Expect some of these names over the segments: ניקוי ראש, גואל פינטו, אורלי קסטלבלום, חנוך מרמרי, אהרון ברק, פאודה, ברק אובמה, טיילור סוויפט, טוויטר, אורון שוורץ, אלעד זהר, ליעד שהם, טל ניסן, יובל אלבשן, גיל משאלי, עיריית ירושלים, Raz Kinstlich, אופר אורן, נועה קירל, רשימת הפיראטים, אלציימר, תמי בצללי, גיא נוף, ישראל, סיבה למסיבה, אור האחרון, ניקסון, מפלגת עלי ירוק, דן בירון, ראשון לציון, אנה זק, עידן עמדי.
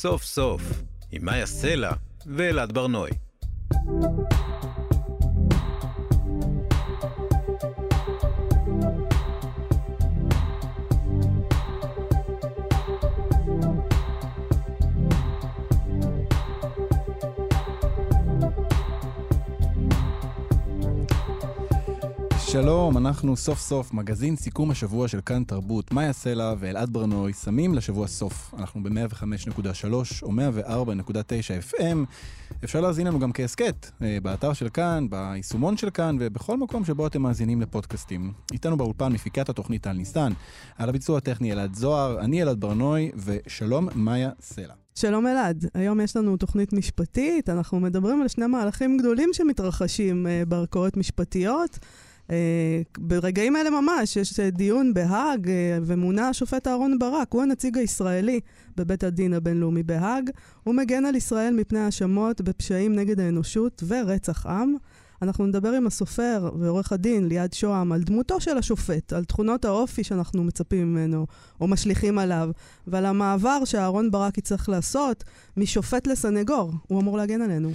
סוף סוף, עם מיה סלע ואלעד בר-נוי. שלום, אנחנו סוף סוף, מגזין סיכום השבוע של כאן תרבות, מיה סלע ואלעד בר-נוי, שמים לשבוע סוף. אנחנו ב-105.3 או 104.9 FM. אפשר להזין לנו גם כעסקט, באתר של כאן, ביישומון של כאן, ובכל מקום שבו אתם מאזינים לפודקאסטים. איתנו באולפן מפיקת התוכנית טל ניסן, על הביצוע הטכני אלעד זהר, אני אלעד בר-נוי, ושלום מיה סלע. שלום אלעד, היום יש לנו תוכנית משפטית, אנחנו מדברים על שני מהלכים גדולים שמתרחשים בערכאות משפטיות. ברגעים האלה ממש יש דיון בהאג ומונה השופט אהרון ברק, הוא הנציג הישראלי בבית הדין הבינלאומי בהאג. הוא מגן על ישראל מפני האשמות בפשעים נגד האנושות ורצח עם. אנחנו נדבר עם הסופר ועורך הדין ליעד שהם על דמותו של השופט, על תכונות האופי שאנחנו מצפים ממנו או משליכים עליו, ועל המעבר שאהרון ברק יצטרך לעשות משופט לסנגור, הוא אמור להגן עלינו.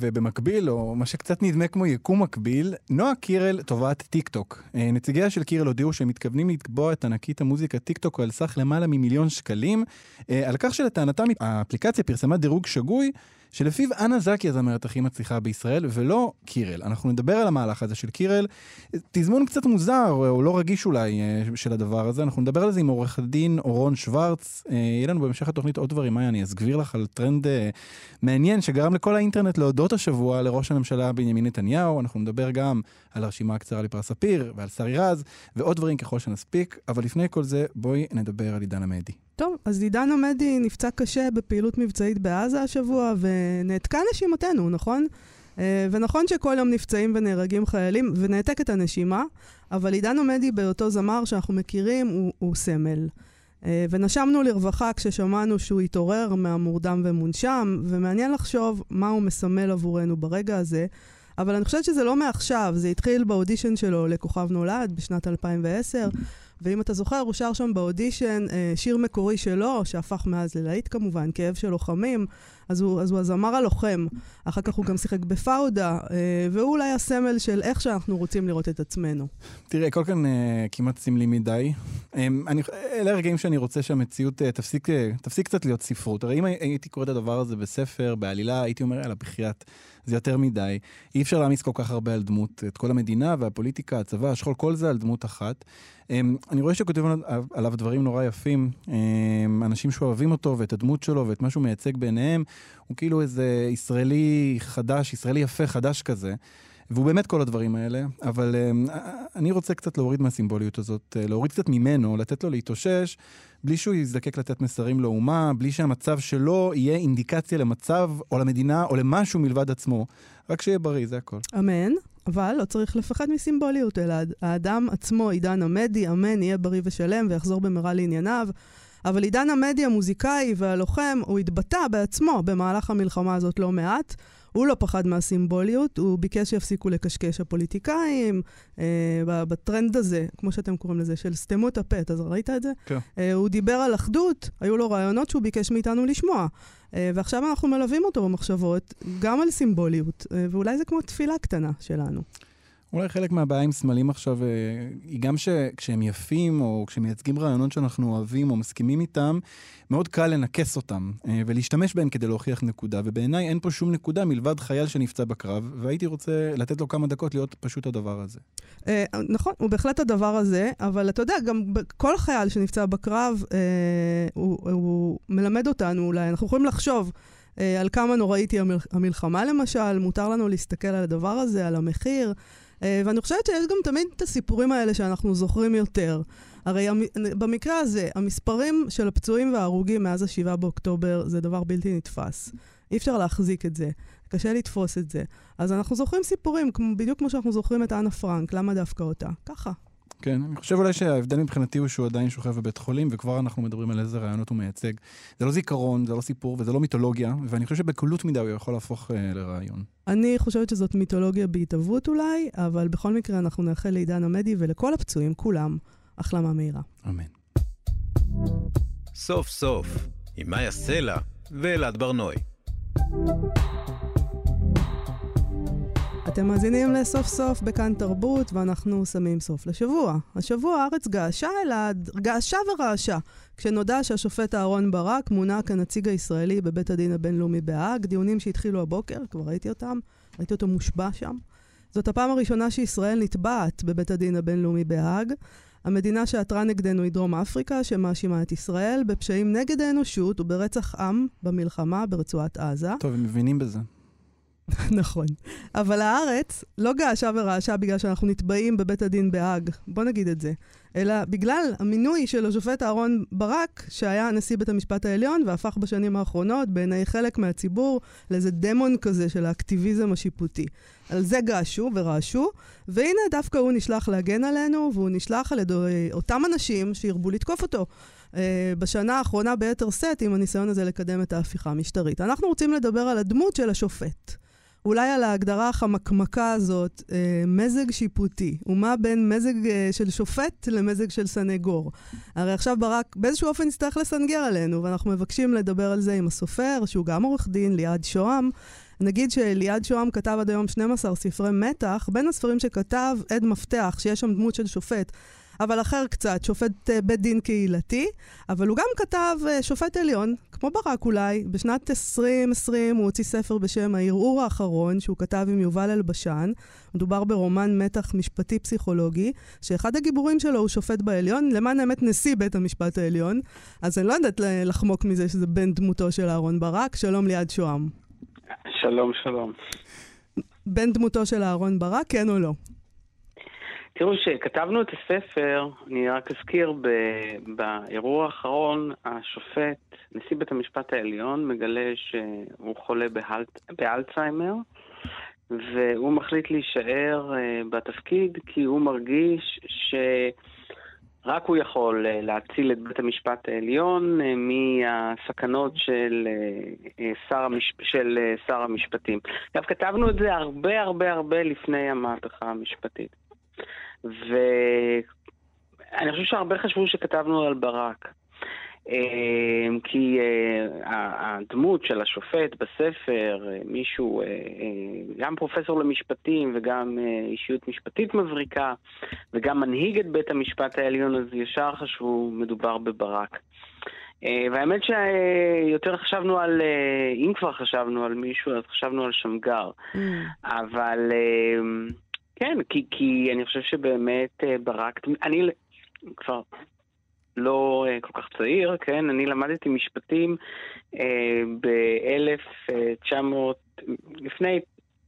ובמקביל, או מה שקצת נדמה כמו יקום מקביל, נועה קירל תובעת טיקטוק. נציגיה של קירל הודיעו שהם מתכוונים לתבוע את ענקית המוזיקה טיקטוק על סך למעלה מ1,000,000 שקלים, על כך שלטענתם האפליקציה פרסמה דירוג שגוי, שלפיו אנה זקי הזמרת הכי מצליחה בישראל, ולא קירל. אנחנו נדבר על המהלך הזה של קירל, תזמון קצת מוזר, או לא רגיש אולי, של הדבר הזה. אנחנו נדבר על זה עם עורך הדין אורון שוורץ. יהיה לנו בהמשך התוכנית עוד דברים, אני אסגביר לך על טרנד מעניין, שגרם לכל האינטרנט להודות השבוע לראש הממשלה בנימין נתניהו. אנחנו נדבר גם על הרשימה הקצרה לפרס ספיר, ועל שרי רז, ועוד דברים ככל שנספיק. אבל לפני כל זה, בואי נדבר על עידן עמדי. טוב, אז עידן עמדי נפצע קשה בפעילות מבצעית בעזה השבוע, ונעתקה נשימתנו, נכון? ונכון שכל יום נפצעים ונהרגים חיילים, ונעתק את הנשימה, אבל עידן עמדי באותו זמר שאנחנו מכירים, הוא סמל. ונשמנו לרווחה כששמענו שהוא התעורר מהמורדם ומונשם, ומעניין לחשוב מה הוא מסמל עבורנו ברגע הזה, אבל אני חושבת שזה לא מעכשיו, זה התחיל באודישן שלו לכוכב נולד בשנת 2010, ואם אתה זוכר, הוא שר שם באודישן שיר מקורי שלו, שהפך מאז ללהיט כמובן, כאב של לוחמים, אז הוא הזמר הלוחם, אחר כך הוא גם שיחק בפאודה, והוא אולי הסמל של איך שאנחנו רוצים לראות את עצמנו. תראה, כל כאן כמעט סמלי מדי. אלה הרגעים שאני רוצה שהמציאות תפסיק קצת להיות ספרות. הרי אם הייתי קורא את הדבר הזה בספר, בעלילה, הייתי אומר, אלא בחיית, זה יותר מדי. אי אפשר להמיס כל כך הרבה על דמות, את כל המדינה והפוליטיקה, הצבא, השכול, כל זה על דמות אחת. אני רואה שכותבים עליו דברים נורא יפים, אנשים שאוהבים אותו ואת הדמות שלו ואת מה שהוא מייצג ביניהם, הוא כאילו איזה ישראלי חדש, ישראלי יפה חדש כזה, והוא באמת כל הדברים האלה, אבל אני רוצה קצת להוריד מהסימבוליות הזאת, להוריד קצת ממנו, לתת לו להתאושש, בלי שהוא יזדקק לתת מסרים לאומה, בלי שהמצב שלו יהיה אינדיקציה למצב או למדינה או למשהו מלבד עצמו, רק שיהיה בריא, זה הכל. אמן. אבל לא צריך לפחד מסימבוליות, אלא האדם עצמו, עידן עמדי, אמן, יהיה בריא ושלם ויחזור במהרה לענייניו. אבל עידן עמדי, המוזיקאי והלוחם, הוא התבטא בעצמו במהלך המלחמה הזאת לא מעט. הוא לא פחד מהסימבוליות, הוא ביקש שיפסיקו לקשקש הפוליטיקאים, בטרנד הזה, כמו שאתם קוראים לזה, של סתמו את הפה, אז ראית את זה? כן. הוא דיבר על אחדות, היו לו רעיונות שהוא ביקש מאיתנו לשמוע. ועכשיו אנחנו מלווים אותו במחשבות, גם על סימבוליות, ואולי זה כמו תפילה קטנה שלנו. אולי חלק מהבעיה עם סמלים עכשיו, היא גם שכשהם יפים, או כשמייצגים רעיונות שאנחנו אוהבים, או מסכימים איתם, מאוד קל לנקס אותם, ולהשתמש בהם כדי להוכיח נקודה, ובעיניי אין פה שום נקודה מלבד חייל שנפצע בקרב, והייתי רוצה לתת לו כמה דקות להיות פשוט הדבר הזה. נכון, הוא בהחלט הדבר הזה, אבל אתה יודע, גם כל חייל שנפצע בקרב, הוא מלמד אותנו, אולי אנחנו יכולים לחשוב, על כמה נוראית היא המלחמה למשל, מותר לנו להסתכל על הדבר הזה, על המחיר, ואני חושבת שיש גם תמיד את הסיפורים האלה שאנחנו זוכרים יותר. הרי במקרה הזה, המספרים של הפצועים וההרוגים מאז ה7 באוקטובר זה דבר בלתי נתפס. אי אפשר להחזיק את זה, קשה לתפוס את זה. אז אנחנו זוכרים סיפורים, בדיוק כמו שאנחנו זוכרים את אנה פרנק, למה דווקא אותה? ככה. כן, אני חושב אולי שההבדל מבחינתי הוא שהוא עדיין שוכב בבית חולים, וכבר אנחנו מדברים על איזה רעיונות הוא מייצג. זה לא זיכרון, זה לא סיפור, וזה לא מיתולוגיה, ואני חושב שבקלות מדי הוא יכול להפוך לרעיון. אני חושבת שזאת מיתולוגיה בהתאבות אולי, אבל בכל מקרה אנחנו נאחל לעידן עמדי ולכל הפצועים, כולם, החלמה מהירה. אמן. סוף סוף, עם מיה סלע ואלעד בר-נוי. אתם מאזינים לסוף סוף בכאן תרבות, ואנחנו שמים סוף לשבוע. השבוע הארץ געשה אלעד, געשה ורעשה, כשנודע שהשופט אהרון ברק מונה כנציג הישראלי בבית הדין הבינלאומי בהאג, דיונים שהתחילו הבוקר, כבר ראיתי אותם, ראיתי אותו מושבע שם. זאת הפעם הראשונה שישראל נתבעת בבית הדין הבינלאומי בהאג. המדינה שעתרה נגדנו היא דרום אפריקה, שמאשימה את ישראל בפשעים נגד האנושות וברצח עם במלחמה ברצועת עזה. טוב, הם מבינים בזה. נכון. אבל הארץ לא געשה ורעשה בגלל שאנחנו נתבעים בבית הדין בהאג, בוא נגיד את זה, אלא בגלל המינוי של השופט אהרון ברק, שהיה נשיא בית המשפט העליון והפך בשנים האחרונות בעיני חלק מהציבור לאיזה דמון כזה של האקטיביזם השיפוטי. על זה געשו ורעשו, והנה דווקא הוא נשלח להגן עלינו, והוא נשלח על ידי אותם אנשים שירבו לתקוף אותו. בשנה האחרונה ביתר סט, עם הניסיון הזה לקדם את ההפיכה המשטרית. אנחנו רוצים לדבר על הדמות של השופט. אולי על ההגדרה החמקמקה הזאת, מזג שיפוטי. ומה בין מזג של שופט למזג של סנגור? הרי עכשיו ברק באיזשהו אופן יצטרך לסנגר עלינו, ואנחנו מבקשים לדבר על זה עם הסופר, שהוא גם עורך דין, ליעד שהם. נגיד שליעד שהם כתב עד היום 12 ספרי מתח, בין הספרים שכתב עד מפתח, שיש שם דמות של שופט, אבל אחר קצת, שופט בית דין קהילתי, אבל הוא גם כתב שופט עליון, כמו ברק אולי, בשנת 2020 הוא הוציא ספר בשם "אור האחרון", שהוא כתב עם יובל אלבשן, מדובר ברומן מתח משפטי פסיכולוגי, שאחד הגיבורים שלו הוא שופט בעליון, למען האמת נשיא בית המשפט העליון, אז אני לא יודעת לחמוק מזה שזה בן דמותו של אהרון ברק, שלום ליעד שהם. שלום, שלום. בן דמותו של אהרון ברק, כן או לא? תראו שכתבנו את הספר, אני רק אזכיר, באירוע האחרון, השופט, נשיא בית המשפט העליון, מגלה שהוא חולה באלציימר, והוא מחליט להישאר בתפקיד, כי הוא מרגיש שרק הוא יכול להציל את בית המשפט העליון מהסכנות של שר המשפטים. עכשיו, כתבנו את זה הרבה לפני המהפכה המשפטית. ואני חושב שהרבה חשבו שכתבנו על ברק, כי הדמות של השופט בספר, מישהו, גם פרופסור למשפטים וגם אישיות משפטית מבריקה וגם מנהיג את בית המשפט העליון, אז ישר חשבו מדובר בברק. והאמת שיותר חשבנו על, אם כבר חשבנו על מישהו, אז חשבנו על שמגר. אבל כן, כי אני חושב שבאמת ברק, אני כבר לא כל כך צעיר, כן, אני למדתי משפטים ב-1900,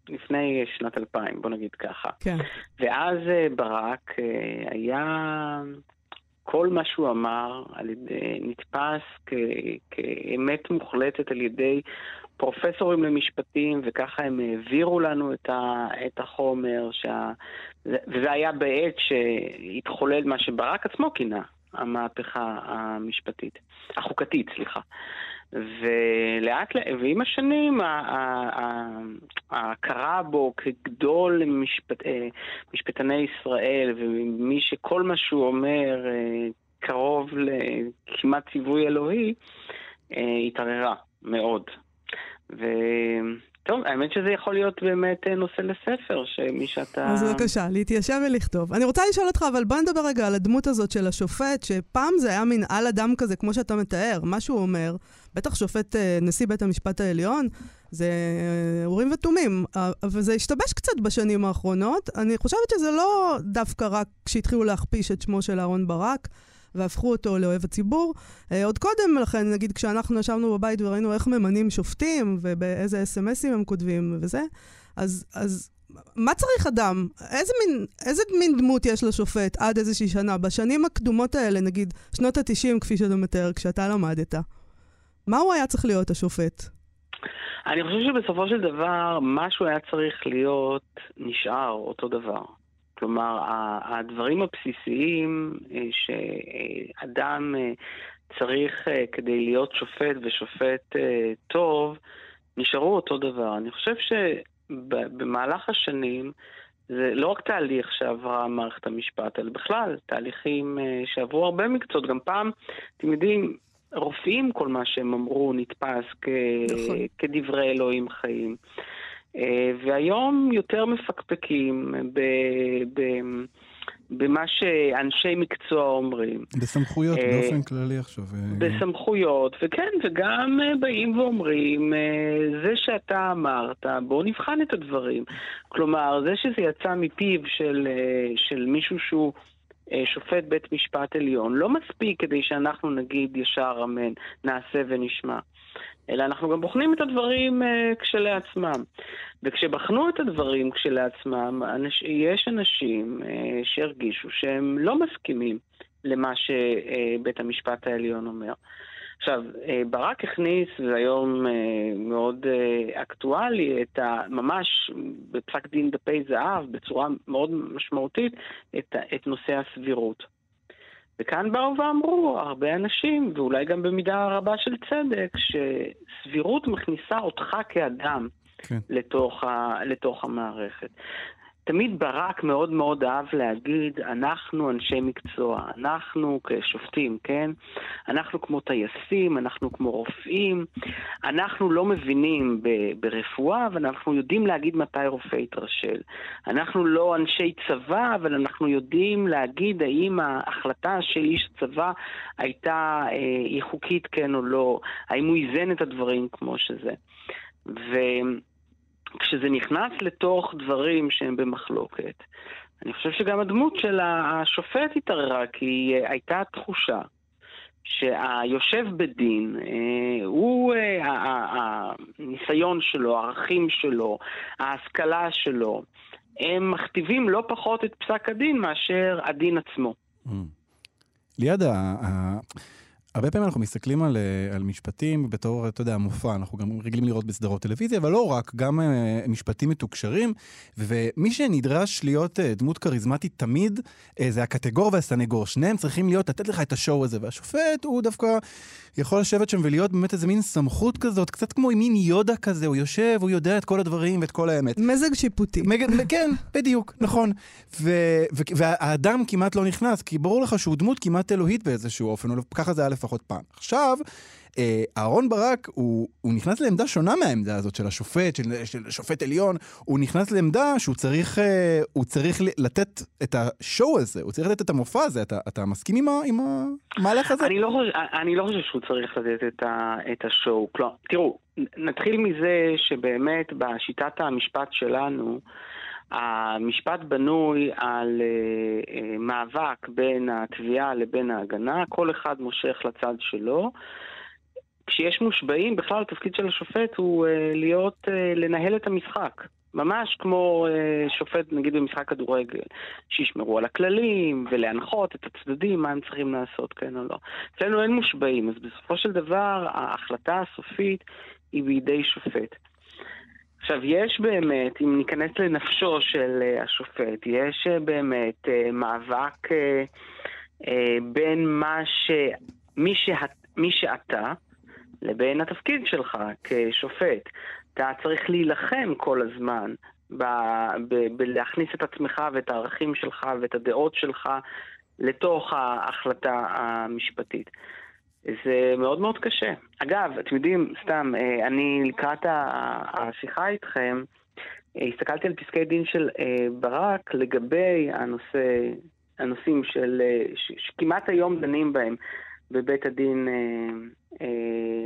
לפני שנת 2000, בוא נגיד ככה. כן. ואז ברק היה, כל מה שהוא אמר נתפס כאמת מוחלטת על ידי פרופסורים למשפטים, וככה הם העבירו לנו את החומר, וזה היה בעת שהתחולל מה שברק עצמו כינה, המהפכה המשפטית, החוקתית, סליחה. ועם השנים ההכרה בו כגדול משפטני ישראל, ומי שכל מה שהוא אומר קרוב לכמעט ציווי אלוהי, התעררה מאוד. וטוב, האמת שזה יכול להיות באמת נושא לספר, שמי שאתה... אז בבקשה, להתיישב ולכתוב. אני רוצה לשאול אותך, אבל בוא נדבר רגע על הדמות הזאת של השופט, שפעם זה היה מין על אדם כזה, כמו שאתה מתאר, מה שהוא אומר, בטח שופט נשיא בית המשפט העליון, זה אורים ותומים, וזה השתבש קצת בשנים האחרונות. אני חושבת שזה לא דווקא רק כשהתחילו להכפיש את שמו של אהרון ברק, והפכו אותו לאוהב הציבור. עוד קודם לכן, נגיד, כשאנחנו ישבנו בבית וראינו איך ממנים שופטים, ובאיזה אס-אמסים הם כותבים וזה, אז מה צריך אדם? איזה מין דמות יש לשופט עד איזושהי שנה? בשנים הקדומות האלה, נגיד, שנות ה-90, כפי שאתה מתאר, כשאתה למדת, מה הוא היה צריך להיות השופט? אני חושב שבסופו של דבר, מה שהוא היה צריך להיות נשאר אותו דבר. כלומר, הדברים הבסיסיים שאדם צריך כדי להיות שופט ושופט טוב, נשארו אותו דבר. אני חושב שבמהלך השנים, זה לא רק תהליך שעברה מערכת המשפט, אלא בכלל, תהליכים שעברו הרבה מקצועות. גם פעם, אתם יודעים, רופאים, כל מה שהם אמרו נתפס כדברי אלוהים חיים. והיום יותר מפקפקים במה שאנשי מקצוע אומרים. בסמכויות, באופן כללי עכשיו. בסמכויות, וכן, וגם באים ואומרים, זה שאתה אמרת, בוא נבחן את הדברים. כלומר, זה שזה יצא מפיו של מישהו שהוא שופט בית משפט עליון, לא מספיק כדי שאנחנו נגיד ישר אמן, נעשה ונשמע. אלא אנחנו גם בוחנים את הדברים כשלעצמם. וכשבחנו את הדברים כשלעצמם, יש אנשים שהרגישו שהם לא מסכימים למה שבית המשפט העליון אומר. עכשיו, ברק הכניס, זה היום מאוד אקטואלי, ממש בפסק דין דפי זהב, בצורה מאוד משמעותית, את נושא הסבירות. וכאן באו ואמרו הרבה אנשים, ואולי גם במידה רבה של צדק, שסבירות מכניסה אותך כאדם לתוך המערכת. תמיד ברק מאוד מאוד אהב להגיד, אנחנו אנשי מקצוע, אנחנו כשופטים, כן? אנחנו כמו טייסים, אנחנו כמו רופאים, אנחנו לא מבינים ברפואה, אבל אנחנו יודעים להגיד מתי רופא יתרשל. אנחנו לא אנשי צבא, אבל אנחנו יודעים להגיד האם ההחלטה של איש צבא הייתה חוקית כן או לא, האם הוא איזן את הדברים כמו שזה. כשזה נכנס לתוך דברים שהם במחלוקת, אני חושב שגם הדמות של השופט התעררה, כי הייתה תחושה שהיושב בדין, הוא הניסיון שלו, הערכים שלו, ההשכלה שלו, הם מכתיבים לא פחות את פסק הדין מאשר הדין עצמו. ליד הרבה פעמים אנחנו מסתכלים על משפטים בתור, אתה יודע, מופע, אנחנו גם רגילים לראות בסדרות טלוויזיה, אבל לא רק, גם משפטים מתוקשרים, ומי שנדרש להיות דמות קריזמטית תמיד, זה הקטגור והסנגור, שניהם צריכים להיות, לתת לך את השואו הזה, והשופט הוא דווקא יכול לשבת שם ולהיות באמת איזה מין סמכות כזאת, קצת כמו מין יודה כזה, הוא יושב, הוא יודע את כל הדברים ואת כל האמת. מזג שיפוטי. כן, בדיוק, נכון. והאדם כמעט לא נכנס, כי ברור לך שהוא דמות כמעט אלוהית באיזשהו אופן, ככה זה לפחות פעם. עכשיו, אהרון ברק, הוא נכנס לעמדה שונה מהעמדה הזאת של השופט, של שופט עליון, הוא נכנס לעמדה שהוא צריך לתת את השואו הזה, הוא צריך לתת את המופע הזה, אתה מסכים עם המהלך הזה? אני לא חושב שהוא צריך לתת את השואו. תראו, נתחיל מזה שבאמת בשיטת המשפט שלנו, המשפט בנוי על מאבק בין התביעה לבין ההגנה, כל אחד מושך לצד שלו. כשיש מושבעים, בכלל התפקיד של השופט הוא לנהל את המשחק. ממש כמו שופט, נגיד במשחק כדורגל, שישמרו על הכללים ולהנחות את הצדדים, מה הם צריכים לעשות, כן או לא. אצלנו אין מושבעים, אז בסופו של דבר ההחלטה הסופית היא בידי שופט. עכשיו, יש באמת, אם ניכנס לנפשו של השופט, יש באמת מאבק בין מי שאתה לבין התפקיד שלך כשופט. אתה צריך להילחם כל הזמן בלהכניס את עצמך ואת הערכים שלך ואת הדעות שלך לתוך ההחלטה המשפטית. זה מאוד מאוד קשה. אגב, אתם יודעים, סתם, אני לקראת השיחה איתכם, הסתכלתי על פסקי דין של ברק לגבי הנושאים שכמעט היום דנים בהם בבית הדין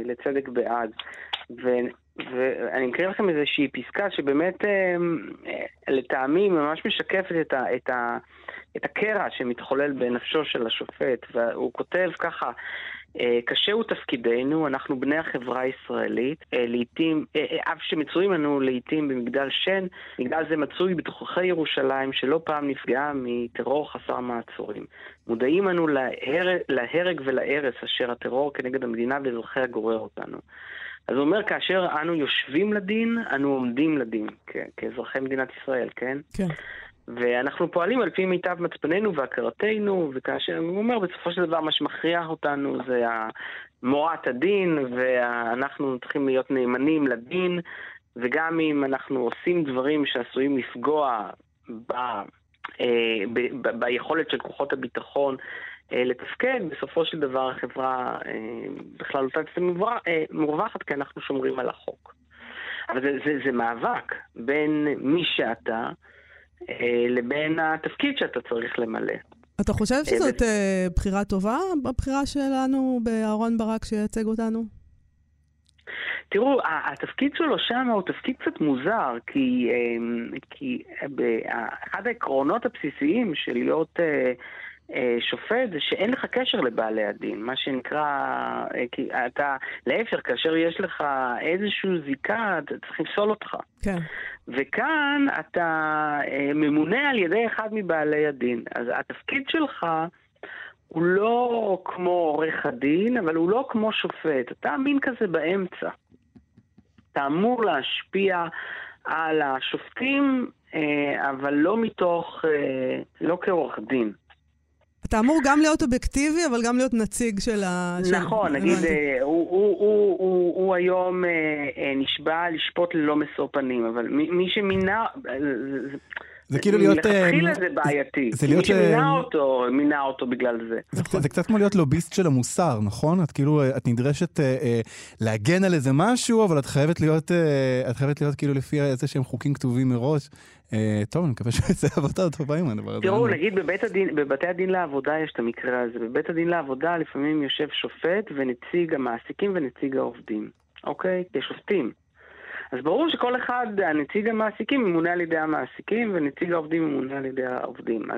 לצדק בעד. ואני מקריא לכם איזושהי פסקה שבאמת לטעמים ממש משקפת את הקרע שמתחולל בנפשו של השופט, והוא כותב ככה: קשה הוא תפקידנו, אנחנו בני החברה הישראלית, אף שמצויים לנו לעיתים במגדל שן, מגדל זה מצוי בתוככי ירושלים שלא פעם נפגעה מטרור חסר מעצורים. מודעים אנו להרג ולהרס אשר הטרור כנגד המדינה ואזרחיה גורר אותנו. אז הוא אומר, כאשר אנו יושבים לדין, אנו עומדים לדין, כאזרחי מדינת ישראל, כן? כן. ואנחנו פועלים על פי מיטב מצפננו והכרתנו, וכאשר הוא אומר, בסופו של דבר מה שמכריע אותנו זה מורת הדין, ואנחנו צריכים להיות נאמנים לדין, וגם אם אנחנו עושים דברים שעשויים לפגוע ביכולת של כוחות הביטחון לתפקד, בסופו של דבר החברה בכלל לא תצא מורווחת, כי אנחנו שומרים על החוק. אבל זה מאבק בין מי שאתה לבין התפקיד שאתה צריך למלא. אתה חושב שזאת בחירה טובה, הבחירה שלנו באהרון ברק שייצג אותנו? תראו, התפקיד שלו שם הוא תפקיד קצת מוזר, כי אחד העקרונות הבסיסיים של להיות שופט זה שאין לך קשר לבעלי הדין, מה שנקרא, כי אתה, להפך, כאשר יש לך איזשהו זיקה, אתה צריך לסול אותך. כן. וכאן אתה ממונה על ידי אחד מבעלי הדין. אז התפקיד שלך הוא לא כמו עורך הדין, אבל הוא לא כמו שופט. אתה מין כזה באמצע. אתה אמור להשפיע על השופטים, אבל לא מתוך, לא כעורך דין. אתה אמור גם להיות אובייקטיבי, אבל גם להיות נציג של ה... נכון, נגיד, הוא היום נשבע לשפוט ללא משוא פנים, אבל מי שמינה... זה כאילו להיות... מלכתחילה זה בעייתי. מי שמינה אותו, מינה אותו בגלל זה. זה קצת כמו להיות לוביסט של המוסר, נכון? את כאילו, את נדרשת להגן על איזה משהו, אבל את חייבת להיות כאילו לפי איזה שהם חוקים כתובים מראש. טוב, אני מקווה שזה עבודה טובה עם הדבר הזה. תראו, נגיד, בבתי הדין לעבודה יש את המקרה הזה. בבית הדין לעבודה לפעמים יושב שופט ונציג המעסיקים ונציג העובדים. אוקיי? כשופטים. אז ברור שכל אחד, הנציג המעסיקים ממונה על ידי המעסיקים, ונציג העובדים ממונה על ידי העובדים.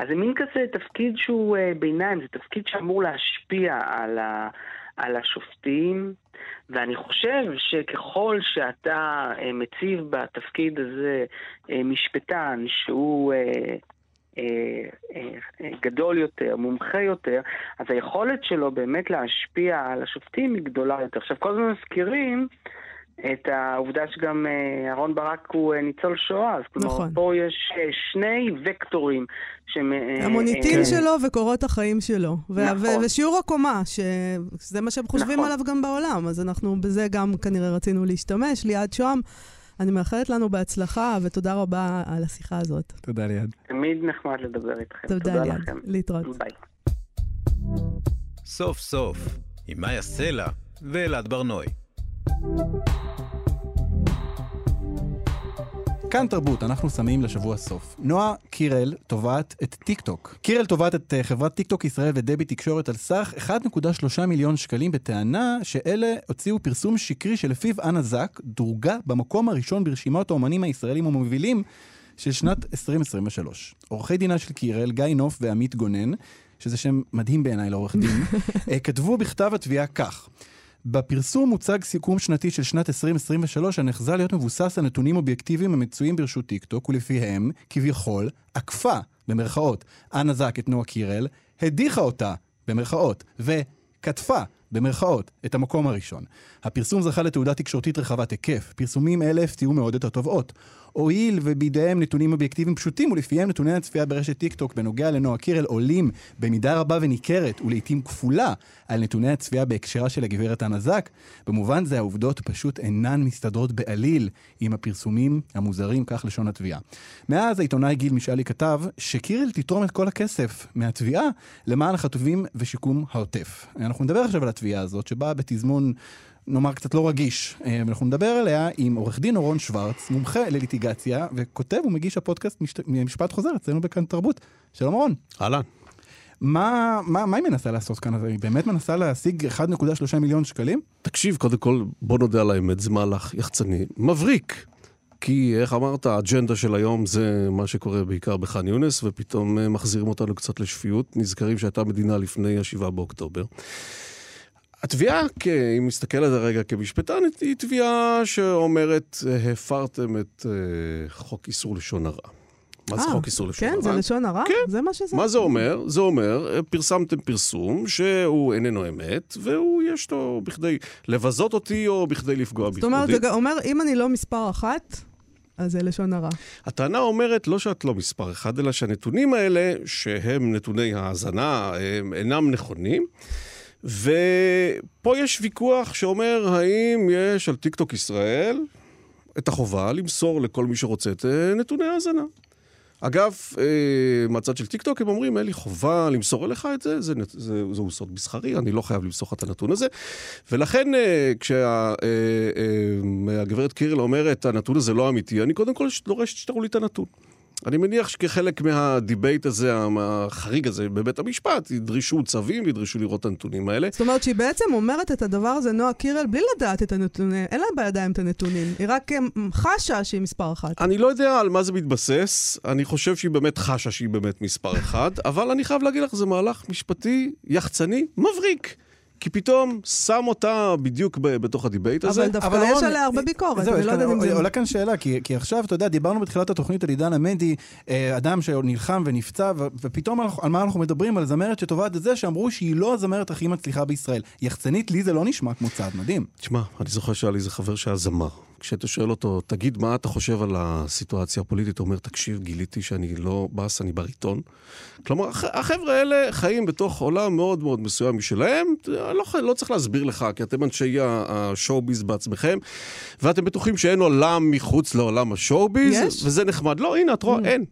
אז זה מין כזה תפקיד שהוא ביניים, זה תפקיד שאמור להשפיע על השופטים, ואני חושב שככל שאתה מציב בתפקיד הזה משפטן שהוא גדול יותר, מומחה יותר, אז היכולת שלו באמת להשפיע על השופטים היא גדולה יותר. עכשיו, כל הזמן מזכירים את העובדה שגם אהרון ברק הוא ניצול שואה, אז כלומר פה יש שני וקטורים. המוניטין שלו וקורות החיים שלו. ושיעור הקומה, שזה מה שחושבים עליו גם בעולם, אז אנחנו בזה גם כנראה רצינו להשתמש. ליעד שהם, אני מאחלת לנו בהצלחה, ותודה רבה על השיחה הזאת. תודה ליעד. תמיד נחמד לדבר איתכם. תודה ליעד, להתראות. ביי. סוף סוף, עם מיה סלע ואלעד בר-נוי. כאן תרבות, אנחנו שמים לשבוע סוף. נועה קירל תובעת את טיקטוק. קירל תובעת את חברת טיקטוק ישראל ודבי תקשורת על סך 1.3 מיליון שקלים בטענה שאלה הוציאו פרסום שקרי שלפיו אנה זק דורגה במקום הראשון ברשימת האומנים הישראלים המובילים של שנת 2023. עורכי דינה של קירל, גיא נוף ועמית גונן, שזה שם מדהים בעיניי לעורך דין, כתבו בכתב התביעה כך: בפרסום מוצג סיכום שנתי של שנת 2023 הנחזה להיות מבוסס על נתונים אובייקטיביים המצויים ברשות טיקטוק, ולפיהם, כביכול, עקפה, במרכאות, אנה זק את נועה קירל, הדיחה אותה, במרכאות, וכתפה, במרכאות, את המקום הראשון. הפרסום זכה לתעודה תקשורתית רחבת היקף. פרסומים אלה הפתיעו מאוד את התובעות. הואיל ובידיהם נתונים אובייקטיביים פשוטים, ולפיהם נתוני הצפייה ברשת טיקטוק בנוגע לנועה קירל עולים במידה רבה וניכרת, ולעיתים כפולה, על נתוני הצפייה בהקשרה של הגברת אנה זק, במובן זה העובדות פשוט אינן מסתדרות בעליל עם הפרסומים המוזרים, כך לשון התביעה. מאז העיתונאי גיל משאלי כתב שקירל תתרום את כל הכסף מהתביעה למען החטופים ושיקום העוטף. אנחנו נדבר עכשיו על התביעה הזאת, שבאה בתזמון נאמר קצת לא רגיש, ואנחנו נדבר עליה עם עורך דין אורון שוורץ, מומחה לליטיגציה, וכותב ומגיש הפודקאסט משפט חוזר, אצלנו בכאן תרבות. שלום אורון. אהלן. מה היא מנסה לעשות כאן? היא באמת מנסה להשיג 1.3 מיליון שקלים? תקשיב, קודם כל, בוא נודה על האמת, זה מהלך יחצני מבריק, כי איך אמרת, האג'נדה של היום זה מה שקורה בעיקר בח'אן יונס, ופתאום מחזירים אותנו קצת לשפיות, נזכרים שהייתה מדינה לפני 7 באוקטובר. התביעה, אם מסתכל על זה רגע כמשפטנית, היא תביעה שאומרת, הפרתם את חוק איסור לשון הרע. מה זה חוק איסור לשון הרע? כן, זה לשון הרע? כן. מה זה אומר? זה אומר, פרסמתם פרסום שהוא איננו אמת, והוא יש לו בכדי לבזות אותי או בכדי לפגוע בכבודי. זאת אומרת, זה אומר, אם אני לא מספר אחת, אז זה לשון הרע. הטענה אומרת לא שאת לא מספר אחד, אלא שהנתונים האלה, שהם נתוני ההזנה, הם אינם נכונים, ופה יש ויכוח שאומר האם יש על טיקטוק ישראל את החובה למסור לכל מי שרוצה את נתוני ההזנה. אגב, מהצד של טיקטוק הם אומרים, אין לי חובה למסור אליך את זה, זהו סוד מסחרי, אני לא חייב למסור את הנתון הזה, ולכן כשהגברת קירל אומרת, הנתון הזה לא אמיתי, אני קודם כל דורש שתראו לי את הנתון. אני מניח שכחלק מהדיבייט הזה, החריג הזה בבית המשפט, ידרישו צווים, ידרישו לראות את הנתונים האלה. זאת אומרת שהיא בעצם אומרת את הדבר הזה, נועה קירל, בלי לדעת את הנתונים, אין לה בידיים את הנתונים, היא רק חשה שהיא מספר אחת. אני לא יודע על מה זה מתבסס, אני חושב שהיא באמת חשה שהיא באמת מספר אחת, אבל אני חייב להגיד לך, זה מהלך משפטי יחצני מבריק. כי פתאום שם אותה בדיוק בתוך הדיבייט הזה. אבל דווקא יש עליה הרבה ביקורת. עולה כאן שאלה, כי עכשיו, אתה יודע, דיברנו בתחילת התוכנית על עידן עמדי, אדם שנלחם ונפצע, ופתאום על מה אנחנו מדברים? על זמרת שטובעת את זה, שאמרו שהיא לא הזמרת הכי מצליחה בישראל. יחצנית, לי זה לא נשמע כמו צעד מדהים. תשמע, אני זוכר שהיה לי איזה חבר שהיה זמר. כשאתה שואל אותו, תגיד מה אתה חושב על הסיטואציה הפוליטית, הוא אומר, תקשיב, גיליתי שאני לא בס, אני בריטון. כלומר, החבר'ה האלה חיים בתוך עולם מאוד מאוד מסוים משלהם, לא צריך להסביר לך, כי אתם אנשי השואו-ביז בעצמכם, ואתם בטוחים שאין עולם מחוץ לעולם השואו-ביז, וזה נחמד. לא, הנה, את רואה, אין.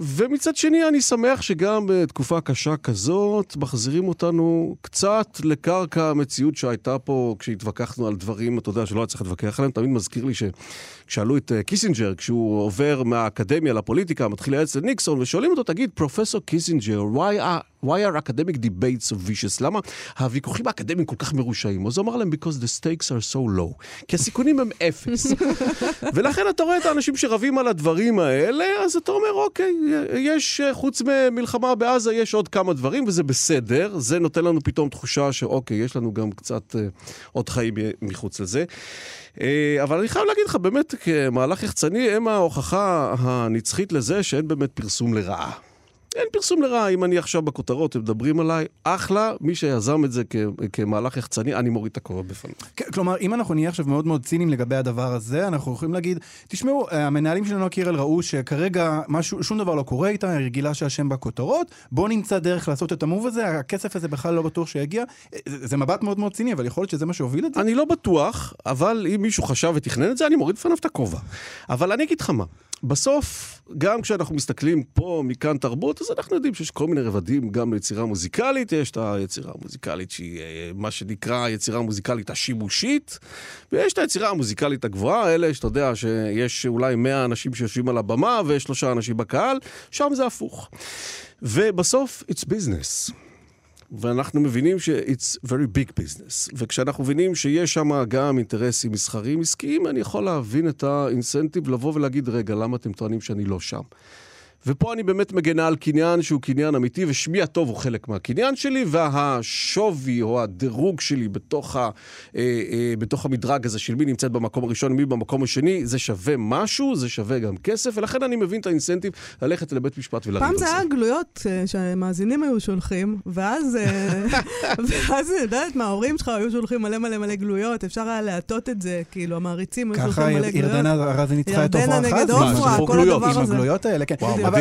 ומצד שני, אני שמח שגם בתקופה קשה כזאת, מחזירים אותנו קצת לקרקע המציאות שהייתה פה, כשהתווכחנו על דברים, אתה יודע, שלא היה צריך להתווכח עליהם, תמיד מזכיר לי שכשאלו את קיסינג'ר, כשהוא עובר מהאקדמיה לפוליטיקה, מתחיל אצל ניקסון, ושואלים אותו, תגיד, פרופסור קיסינג'ר, why are academic debates so vicious? למה הוויכוחים האקדמיים כל כך מרושעים? אז הוא אמר להם, because the stakes are so low. כי הסיכונים הם אפס. ולכן אתה רואה את האנשים שרבים על הדברים האלה, אז אתה אומר, אוקיי, יש חוץ ממלחמה בעזה, יש עוד כמה דברים, וזה בסדר. זה נותן לנו פתאום תחושה שאוקיי, יש לנו גם קצת עוד חיים מחוץ לזה. אבל אני חייב להגיד לך, באמת, כמהלך יחצני, הם ההוכחה הנצחית לזה שאין באמת פרסום לרעה. אין פרסום לרעה, אם אני עכשיו בכותרות, הם מדברים עליי, אחלה, מי שיזם את זה כמהלך יחצני, אני מוריד את הכובע בפניו. כלומר, אם אנחנו נהיה עכשיו מאוד מאוד צינים לגבי הדבר הזה, אנחנו יכולים להגיד, תשמעו, המנהלים של נועה קירל ראו שכרגע שום דבר לא קורה איתה, היא רגילה שהשם בכותרות, בוא נמצא דרך לעשות את המוב הזה, הכסף הזה בכלל לא בטוח שיגיע, זה מבט מאוד מאוד ציני, אבל יכול להיות שזה מה שהוביל את זה? אני לא בטוח, אבל אם מישהו חשב ותכנן את זה, אני מוריד בפניו את הכובע. אבל אני אגיד לך מה, בסוף, גם כשאנחנו מסתכלים פה מכאן תרבות, אז אנחנו יודעים שיש כל מיני רבדים גם ליצירה מוזיקלית, יש את היצירה המוזיקלית שהיא מה שנקרא יצירה מוזיקלית השימושית, ויש את היצירה המוזיקלית הגבוהה, אלה שאתה יודע שיש אולי 100 אנשים שיושבים על הבמה ו3 אנשים בקהל, שם זה הפוך. ובסוף, it's business. ואנחנו מבינים ש-it's very big business. וכשאנחנו מבינים שיש שם גם אינטרסים מסחרים עסקיים, אני יכול להבין את האינסנטיב לבוא ולהגיד, רגע, למה אתם טוענים שאני לא שם? ופה אני באמת מגנה על קניין שהוא קניין אמיתי, ושמי הטוב הוא חלק מהקניין שלי, והשווי או הדירוג שלי בתוך המדרג הזה של מי נמצאת במקום הראשון, מי במקום השני, זה שווה משהו, זה שווה גם כסף, ולכן אני מבין את האינסנטיב ללכת לבית משפט ולהגיד את זה. פעם זה היה גלויות שהמאזינים היו שולחים, ואז יודעת מה, ההורים שלך היו שולחים מלא גלויות, אפשר היה להטות את זה, כאילו המעריצים היו שולחים מלא גלויות. ככה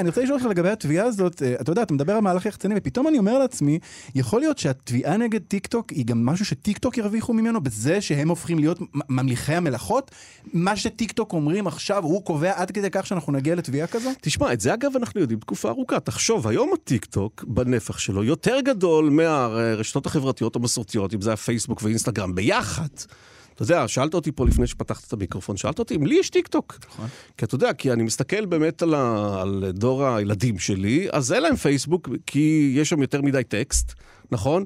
אני רוצה לשאול לך לגבי התביעה הזאת, אתה יודע, אתה מדבר על מהלך יחצני, ופתאום אני אומר לעצמי, יכול להיות שהתביעה נגד טיקטוק היא גם משהו שטיקטוק ירוויחו ממנו, בזה שהם הופכים להיות ממליכי המלאכות, מה שטיקטוק אומרים עכשיו, הוא קובע עד כדי כך שאנחנו נגיע לתביעה כזו? תשמע, את זה אגב אנחנו יודעים תקופה ארוכה, תחשוב, היום הטיקטוק בנפח שלו יותר גדול מהרשתות החברתיות המסורתיות, אם זה הפייסבוק ואינסטגרם ביחד. אתה יודע, שאלת אותי פה לפני שפתחת את המיקרופון, שאלת אותי אם לי יש טיקטוק. כי אתה יודע, כי אני מסתכל באמת על דור הילדים שלי, אז אין להם פייסבוק, כי יש שם יותר מדי טקסט, נכון?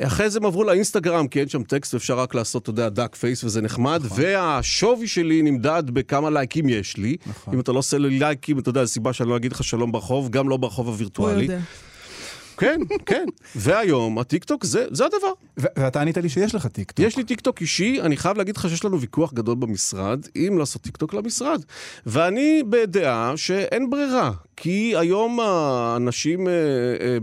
אחרי זה הם עברו לאינסטגרם, כי אין שם טקסט, ואפשר רק לעשות, אתה יודע, דאק פייס, וזה נחמד, והשווי שלי נמדד בכמה לייקים יש לי. אם אתה לא עושה לי לייקים, אתה יודע, זו סיבה שאני לא אגיד לך שלום ברחוב, גם לא ברחוב הווירטואלי. כן, כן. והיום, הטיקטוק זה הדבר. ואתה ענית לי שיש לך טיקטוק. יש לי טיקטוק אישי, אני חייב להגיד לך שיש לנו ויכוח גדול במשרד, אם לעשות טיקטוק למשרד. ואני בדעה שאין ברירה, כי היום האנשים,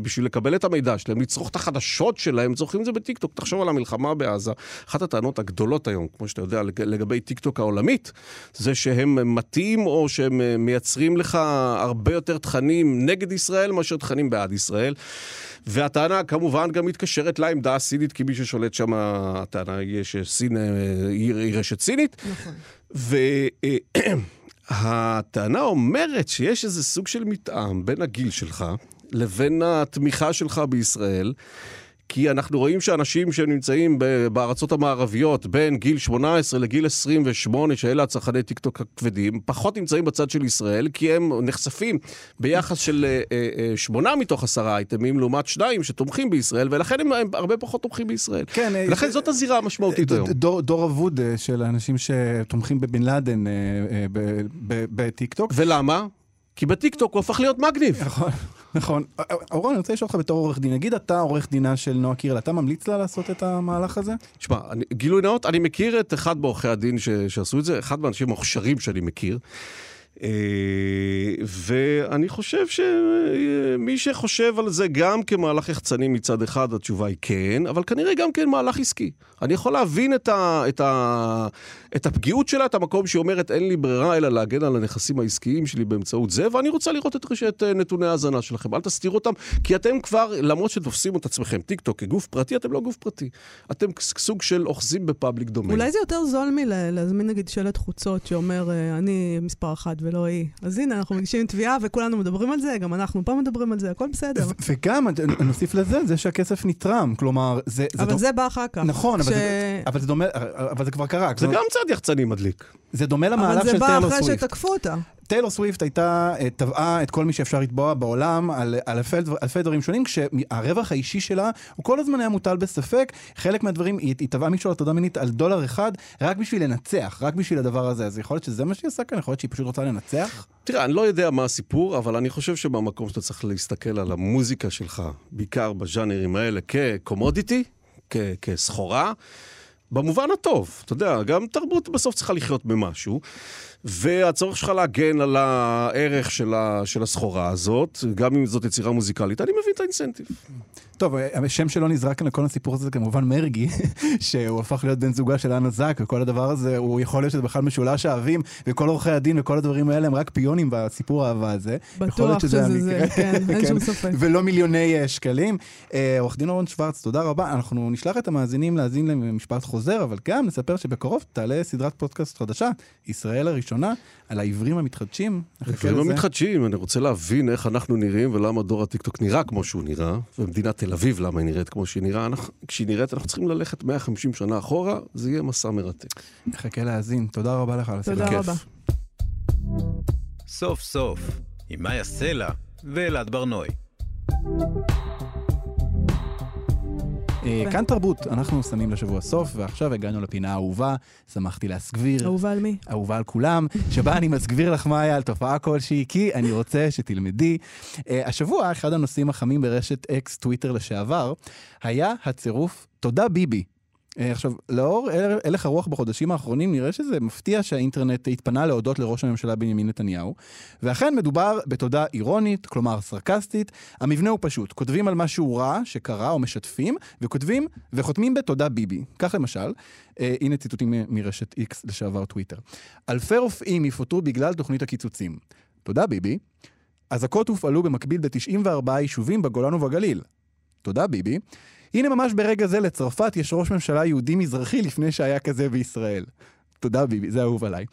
בשביל לקבל את המידע שלהם, לצרוך את החדשות שלהם, צורכים את זה בטיקטוק. תחשוב על המלחמה בעזה. אחת הטענות הגדולות היום, כמו שאתה יודע, לגבי טיקטוק העולמית, זה שהם מתאים או שהם מייצרים לך הרבה יותר תכנים נגד ישראל, מאשר תכנים בעד ישראל. והטענה כמובן גם מתקשרת לעמדה הסינית, כי מי ששולט שם, הטענה היא שסין, היא רשת סינית. נכון. הטענה אומרת שיש איזה סוג של מתאם בין הגיל שלך לבין התמיכה שלך בישראל, כי אנחנו רואים שאנשים שנמצאים בארצות המערביות בין גיל 18 לגיל 28, שאלה הצרכני טיקטוק הכבדים, פחות נמצאים בצד של ישראל, כי הם נחשפים ביחס של 8 מתוך 10 אייטמים, לעומת 2 שתומכים בישראל, ולכן הם הרבה פחות תומכים בישראל. כן, ולכן זאת הזירה המשמעותית היום. דור אבוד של האנשים שתומכים בבן לאדן בטיקטוק. ולמה? כי בטיקטוק הוא הפך להיות מגניב. נכון. אורון, אני רוצה לשאול אותך בתור עורך דין. נגיד אתה עורך דינה של נועה קירל, אתה ממליץ לה לעשות את המהלך הזה? תשמע, גילוי נאות, אני מכיר את אחד מעורכי הדין שעשו את זה, אחד מהאנשים המוכשרים שאני מכיר, ואני חושב שמי שחושב על זה גם כמהלך יחצני מצד אחד, התשובה היא כן, אבל כנראה גם כן מהלך עסקי. אני יכול להבין את הפגיעות שלה, את המקום שאומרת אין לי ברירה אלא להגן על הנכסים העסקיים שלי באמצעות זה, ואני רוצה לראות את נתוני ההזנה שלכם, אל תסתירו אותם, כי אתם כבר, למרות שתופסים את עצמכם טיקטוק כגוף פרטי, אתם לא גוף פרטי, אתם סוג של אוחזים בפאבליק דומיין. אולי זה יותר זול מלהזמין נגיד שלט חוצות שאומר אני מספר אחד ולא היא. אז הנה, אנחנו מגישים תביעה וכולנו מדברים על זה, גם אנחנו פה מדברים על זה, הכל בסדר. וגם, נוסיף לזה, זה שהכסף נתרם, כלומר, זה... אבל זה בא אחר כך. נכון, אבל זה כבר קרה. זה גם צד יחצני מדליק. זה דומה למהלך של טיילור סוויפט. אבל זה בא אחרי שתקפו אותה. טיילור סוויפט הייתה, טבעה את כל מי שאפשר לתבוע בעולם על אלפי דברים שונים, כשהרווח האישי שלה הוא כל הזמן היה מוטל בספק. חלק מהדברים, היא טבעה מישהו לתודה מינית על דולר אחד, רק בשביל לנצח, רק בשביל הדבר הזה. אז יכול להיות שזה מה שהיא עשה כאן, יכול להיות שהיא פשוט רוצה לנצח. תראה, אני לא יודע מה הסיפור, אבל אני חושב שבמקום שאתה צריך להסתכל על המוזיקה שלך, בעיקר בז'אנרים האלה, כקומודיטי, כסחורה, במובן הטוב, אתה יודע, גם תרבות בסוף צריכה לחיות במשהו, והצורך שלך להגן על הערך של הסחורה הזאת, גם אם זאת יצירה מוזיקלית, אני מבין את האינסנטיב. טוב, השם שלא נזרק לכל הסיפור הזה, כמובן מרגי, שהוא הפך להיות בן זוגה של אנה זק, וכל הדבר הזה, הוא יכול להיות שזה בכלל משולש אהבים, וכל עורכי הדין וכל הדברים האלה הם רק פיונים בסיפור האהבה הזה. בטוח שזה, כן, אין שום ספק. ולא מיליוני שקלים. עורך דין אורון שוורץ, תודה רבה. אנחנו נשלח את המאזינים להאזין למשפט חוזר, אבל גם נספר שבקרוב תעלה סדרת פודקאסט חדשה, ישראל הראשונה, על העברים המתחדשים. העברים המתחדשים, אני רוצה להבין איך אנחנו נראים ולמה דור הטיקטוק נראה כמו שהוא נראה, ומדינת תל אביב, למה היא נראית כמו שהיא נראה. כשהיא נראית, אנחנו צריכים ללכת 150 שנה אחורה, זה יהיה מסע מרתק. נחכה להאזין. תודה רבה לך על הסדרה. תודה רבה. סוף סוף, עם מיה סלע ואלעד בר-נוי. כאן תרבות, אנחנו שמים לשבוע סוף, ועכשיו הגענו לפינה האהובה, שמחתי להסגביר. אהובה על מי? אהובה על כולם, שבה אני מסגביר לך מה היה על תופעה כלשהי, כי אני רוצה שתלמדי. השבוע, אחד הנושאים החמים ברשת אקס טוויטר לשעבר, היה הצירוף תודה ביבי. עכשיו, לאור הלך הרוח בחודשים האחרונים, נראה שזה מפתיע שהאינטרנט התפנה להודות לראש הממשלה בנימין נתניהו, ואכן מדובר בתודה אירונית, כלומר סרקסטית. המבנה הוא פשוט, כותבים על משהו רע שקרה או משתפים, וכותבים וחותמים בתודה ביבי. כך למשל, הנה ציטוטים מרשת איקס לשעבר טוויטר. אלפי רופאים יפוטרו בגלל תוכנית הקיצוצים. תודה ביבי. אזעקות הופעלו במקביל ב-94 יישובים בגולן ובגליל. תודה ביבי. הנה ממש ברגע זה לצרפת יש ראש ממשלה יהודי מזרחי לפני שהיה כזה בישראל. תודה ביבי, זה אהוב עליי.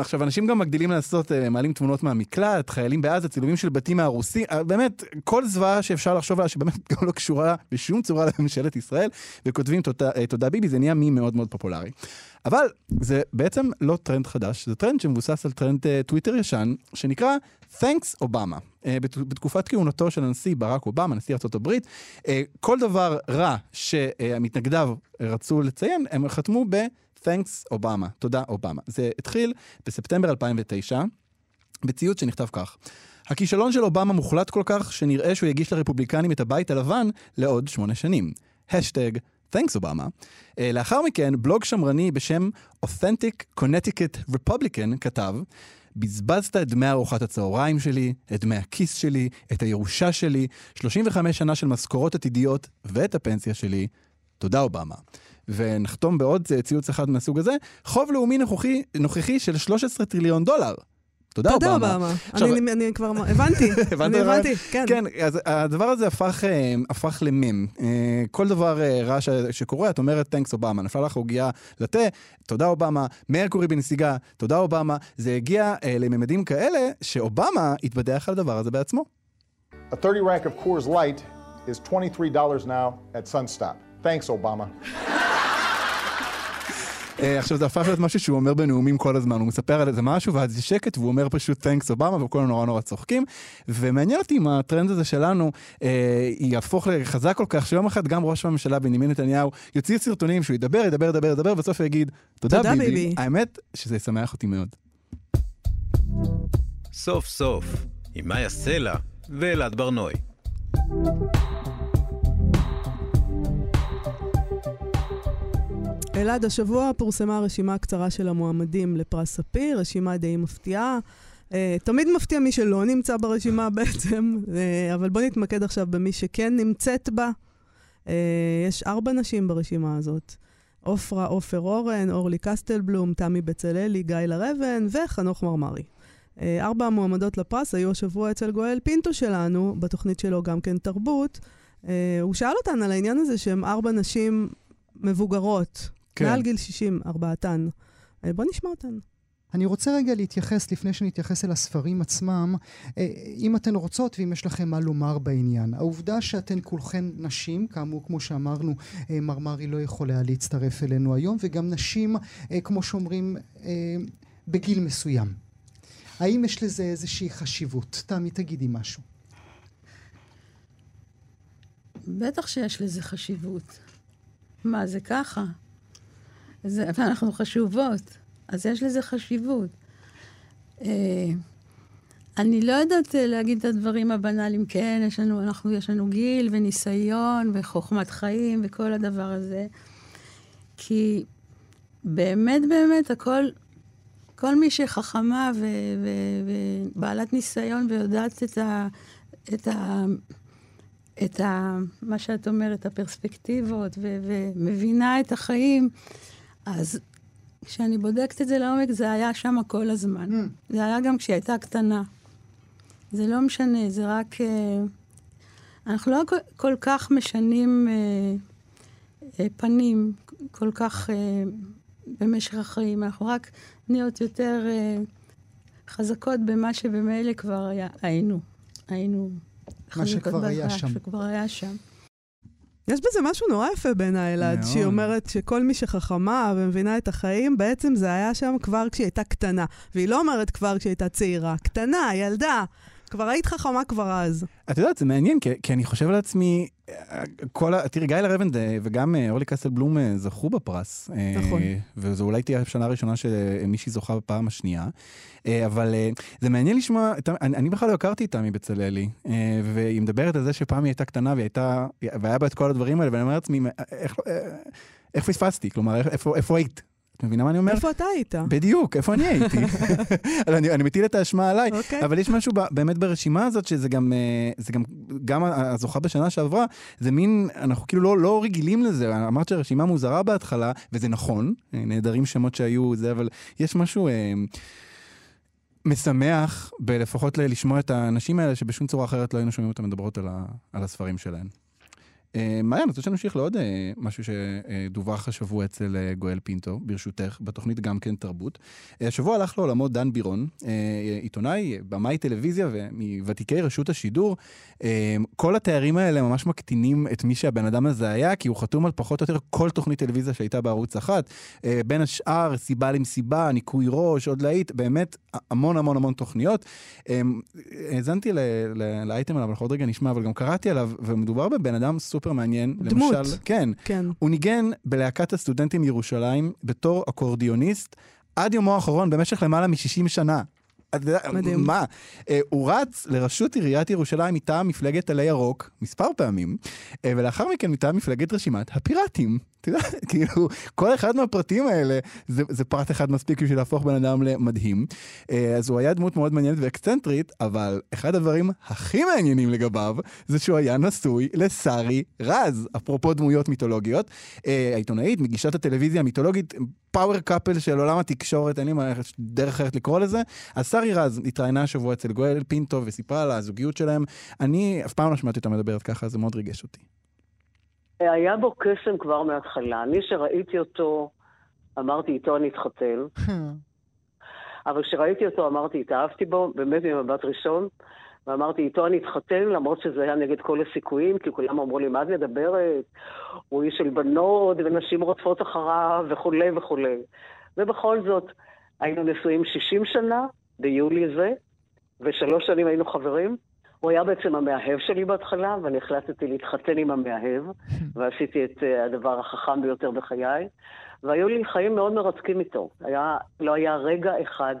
עכשיו, אנשים גם מגדילים לעשות, מעלים תמונות מהמקלט, חיילים בעזה, צילומים של בתים מהרוסים, באמת, כל זוועה שאפשר לחשוב עליה, שבאמת גם לא קשורה בשום צורה לממשלת ישראל, וכותבים תודה ביבי, זה נהיה מים מאוד מאוד פופולרי. אבל זה בעצם לא טרנד חדש, זה טרנד שמבוסס על טרנד טוויטר ישן, שנקרא Thanks Obama. בתקופת כהונתו של הנשיא ברק אובמה, נשיא ארצות הברית, כל דבר רע שהמתנגדיו רצו לציין, הם חתמו ב-Thanks Obama, תודה אובמה. זה התחיל בספטמבר 2009, בציוץ שנכתב כך. הכישלון של אובמה מוחלט כל כך, שנראה שהוא יגיש לרפובליקנים את הבית הלבן לעוד 8 שנים. השטג Thanks Obama. לאחר מכן, בלוג שמרני בשם Authentic Connecticut Republican כתב, בזבזת את דמי ארוחת הצהריים שלי, את דמי הכיס שלי, את הירושה שלי, 35 שנה של משכורות עתידיות ואת הפנסיה שלי. תודה אובמה. ונחתום בעוד ציוץ אחד מהסוג הזה, חוב לאומי נוכחי של $13 טריליון. תודה אובמה. אני כבר הבנתי. הבנתי, כן. כן, אז הדבר הזה הפך למים. כל דבר רע שקורה, את אומרת, thanks אובמה. נפלה לך הוגיעה לתה, תודה אובמה. מרקורי בנסיגה, תודה אובמה. זה הגיע לממדים כאלה שאובמה התבדח על הדבר הזה בעצמו. A 30 rack of Coors Light is $23 now at Sunstop. Thanks Obama. עכשיו זה הפך להיות משהו שהוא אומר בנאומים כל הזמן, הוא מספר על איזה משהו ואז יש שקט והוא אומר פשוט thanks Obama וכולם נורא נורא צוחקים, ומעניין אותי אם הטרנד הזה שלנו יהפוך לחזק כל כך שיום אחד גם ראש הממשלה בנימין נתניהו יוציא סרטונים שהוא ידבר ובסוף יגיד תודה ביבי. האמת שזה ישמח אותי מאוד. סוף סוף עם מיה סלע ואלעד בר-נוי. אלעד, השבוע פורסמה רשימה קצרה של המועמדים לפרס ספיר, רשימה די מפתיעה. תמיד מפתיע מי שלא נמצא ברשימה בעצם, אבל בוא נתמקד עכשיו במי שכן נמצאת בה. יש 4 נשים ברשימה הזאת. אופרה, אופר אורן, אורלי קסטלבלום, תמי בצללי, גיא לרבן וחנוך מרמרי. 4 המועמדות לפרס היו השבוע אצל גואל פינטו שלנו, בתוכנית שלו גם כן תרבות. הוא שאל אותן על העניין הזה שהם 4 נשים מבוגרות, כן. מעל גיל 60, 4 בוא נשמע אותן. אני רוצה רגע להתייחס, לפני שנתייחס אל הספרים עצמם, אם אתן רוצות ואם יש לכם מה לומר בעניין. העובדה שאתן כולכן נשים, כאמור, כמו שאמרנו, מרמרי לא יכולה להצטרף אלינו היום, וגם נשים, כמו שאומרים, בגיל מסוים. האם יש לזה איזושהי חשיבות? תמי, תגידי משהו. בטח שיש לזה חשיבות. מה, זה ככה? אנחנו חשובות, אז יש לזה חשיבות. אני לא יודעת להגיד את הדברים הבנאליים, כן, יש לנו גיל וניסיון וחוכמת חיים וכל הדבר הזה, כי באמת באמת כל מי שחכמה ובעלת ניסיון ויודעת את מה שאת אומרת, הפרספקטיבות, ומבינה את החיים, אז כשאני בודקת את זה לעומק, זה היה שם כל הזמן. זה היה גם כשהיא הייתה קטנה. זה לא משנה, זה רק... אנחנו לא כל כך משנים פנים, כל כך במשך החיים. אנחנו רק נהיות יותר חזקות במה שבמילא כבר היינו. מה שכבר היה שם. יש בזה משהו נורא יפה בין הילד, שהיא אומרת שכל מי שחכמה ומבינה את החיים, בעצם זה היה שם כבר כשהיא הייתה קטנה. והיא לא אומרת כבר כשהיא הייתה צעירה. קטנה, ילדה. כבר היית חכמה כבר אז. את יודעת, זה מעניין, כי אני חושב על עצמי, תראי, גיא לרבן וגם אורלי קסטלבלום זכו בפרס. נכון. וזו אולי תהיה השנה הראשונה שמישהי זוכה בפעם השנייה. אבל זה מעניין לשמוע, אני בכלל לא הכרתי איתה מבצללי, והיא מדברת על זה שפעם היא הייתה קטנה, והיה בה את כל הדברים האלה, ואני אומר לעצמי, איך פספסתי? כלומר, איפה היית? מבינה מה אני אומר? איפה אתה היית? בדיוק, איפה אני הייתי. אני מטיל את האשמה עליי, אבל יש משהו באמת ברשימה הזאת, שזה גם הזוכה בשנה שעברה, זה מין, אנחנו כאילו לא רגילים לזה, אמרת שהרשימה מוזרה בהתחלה, וזה נכון, נהדרים שמות שהיו, אבל יש משהו משמח, לפחות לשמוע את האנשים האלה, שבשום צורה אחרת לא היינו שומעים אותם מדברות על הספרים שלהם. מאיה, נצטרך שנמשיך לעוד משהו שדווח השבוע אצל גואל פינטו, ברשותך, בתוכנית גם כן תרבות. השבוע הלך לעולמו דן בירון, עיתונאי, במאי טלוויזיה ומוותיקי רשות השידור. כל התארים האלה ממש מקטינים את מי שהבן אדם הזה היה, כי הוא חתום על פחות או יותר כל תוכנית טלוויזיה שהייתה בערוץ 1. בין השאר, סיבה למסיבה, ניקוי ראש, עוד להיט, באמת המון המון המון תוכניות. האזנתי לאייטם עליו, עוד רגע נשמע, אבל גם קראתי עליו, ומדובר בבן אדם סופר מעניין. דמות. למשל, כן. הוא ניגן בלהקת הסטודנטים ירושלים בתור אקורדיוניסט עד יומו האחרון במשך למעלה מ-60 שנה. מדהים. מה? הוא רץ לרשות עיריית ירושלים מטעם מפלגת עלי ירוק מספר פעמים, ולאחר מכן מטעם מפלגת רשימת הפיראטים. אתה יודע, כאילו, כל אחד מהפרטים האלה, זה פרט אחד מספיק בשביל להפוך בן אדם למדהים. אז הוא היה דמות מאוד מעניינת ואקצנטרית, אבל אחד הדברים הכי מעניינים לגביו, זה שהוא היה נשוי לשרי רז, אפרופו דמויות מיתולוגיות. העיתונאית, מגישת הטלוויזיה המיתולוגית, פאוור קאפל של עולם התקשורת, אין לי דרך אחרת לקרוא לזה. אז שרי רז התראיינה השבוע אצל גואל פינטו וסיפרה על הזוגיות שלהם. אני אף פעם לא שמעתי אותה מדברת ככה, זה מאוד ריגש אותי. היה בו קסם כבר מההתחלה. אני שראיתי אותו, אמרתי איתו אני אתחתן. אבל כשראיתי אותו אמרתי התאהבתי בו, באמת ממבט ראשון. ואמרתי, איתו אני אתחתן, למרות שזה היה נגד כל הסיכויים, כי כולם אמרו לי, מה את מדברת? הוא איש של בנות, ונשים רודפות אחריו, וכו' וכו'. ובכל זאת, היינו נשואים 60 שנה, ביולי זה, ו3 שנים היינו חברים. הוא היה בעצם המאהב שלי בהתחלה, ואני החלטתי להתחתן עם המאהב, ועשיתי את הדבר החכם ביותר בחיי. והיו לי חיים מאוד מרתקים איתו. לא היה רגע אחד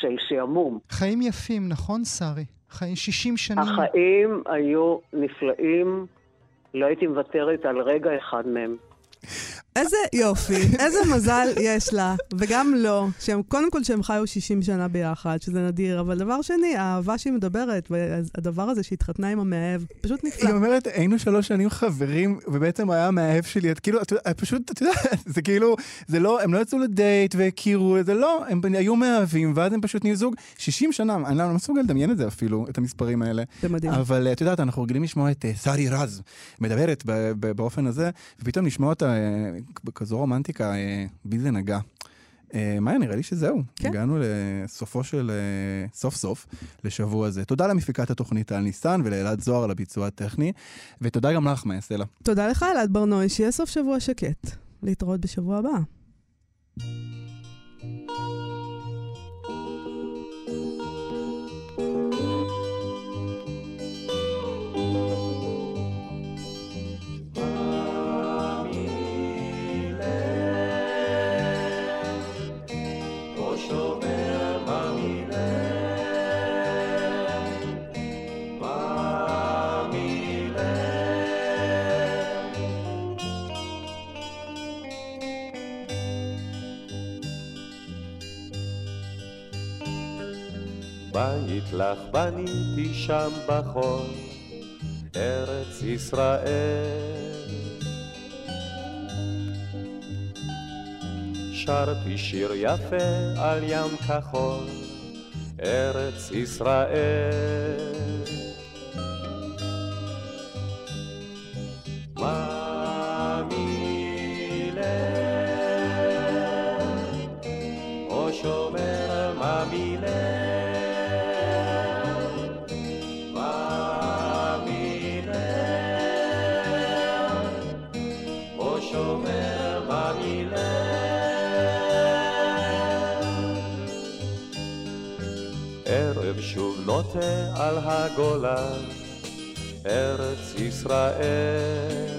של שעמום. חיים יפים, נכון, שרי? חיים 60 שנים. החיים היו נפלאים, לא הייתי מוותרת על רגע אחד מהם. איזה יופי, איזה מזל יש לה, וגם לא, קודם כל שהם חיו 60 שנה ביחד, שזה נדיר, אבל דבר שני, האהבה שהיא מדברת, והדבר הזה שהתחתנה עם המאהב, פשוט נפלא. היא אומרת, היינו 3 שנים חברים, ובעצם היה המאהב שלי, את כאילו, פשוט, אתה יודע, זה כאילו, זה לא, הם לא יצאו לדייט והכירו, זה לא, הם היו מאהבים, ואז הם פשוט נהיו זוג 60 שנה, אני לא מסוגל לדמיין את זה אפילו, את המספרים האלה. זה מדהים. אבל את יודעת, אנחנו רגילים לשמוע את שרי רז מדברת באופן הזה, ופתאום נשמע אותה כזו רומנטיקה, בי זה נגע. מאיה, נראה לי שזהו. הגענו לסופו של, סוף סוף, לשבוע הזה. תודה למפיקת התוכנית טל ניסן ולאלעד זהר לביצוע הטכני, ותודה גם לך, מיה סלע. תודה לך, אלעד בר-נוי, שיהיה סוף שבוע שקט. להתראות בשבוע הבא. בית לך בניתי שם בחול, ארץ ישראל. שרתי שיר יפה על ים כחול, ארץ ישראל. מאמי לב, או שומר מאמי לב. שוב נוטה על הגולה, ארץ ישראל.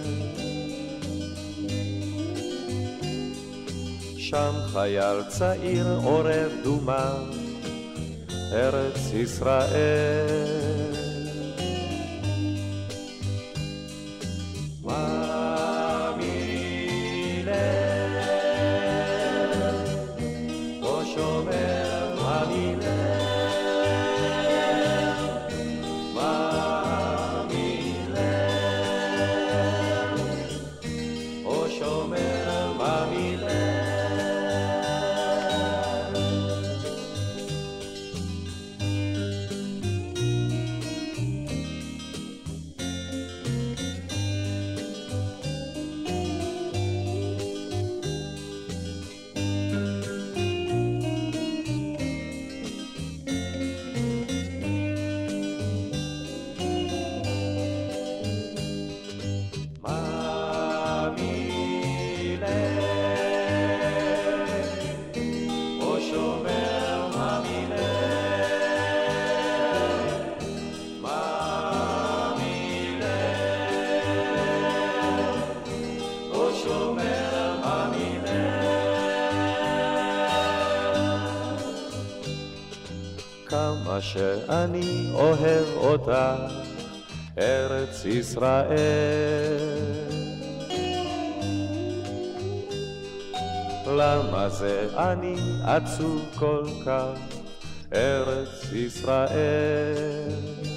שם חייל צעיר עורב דומה, ארץ ישראל. שאני אוהב אותה, ארץ ישראל. למה זה אני עצוב כל כך, ארץ ישראל?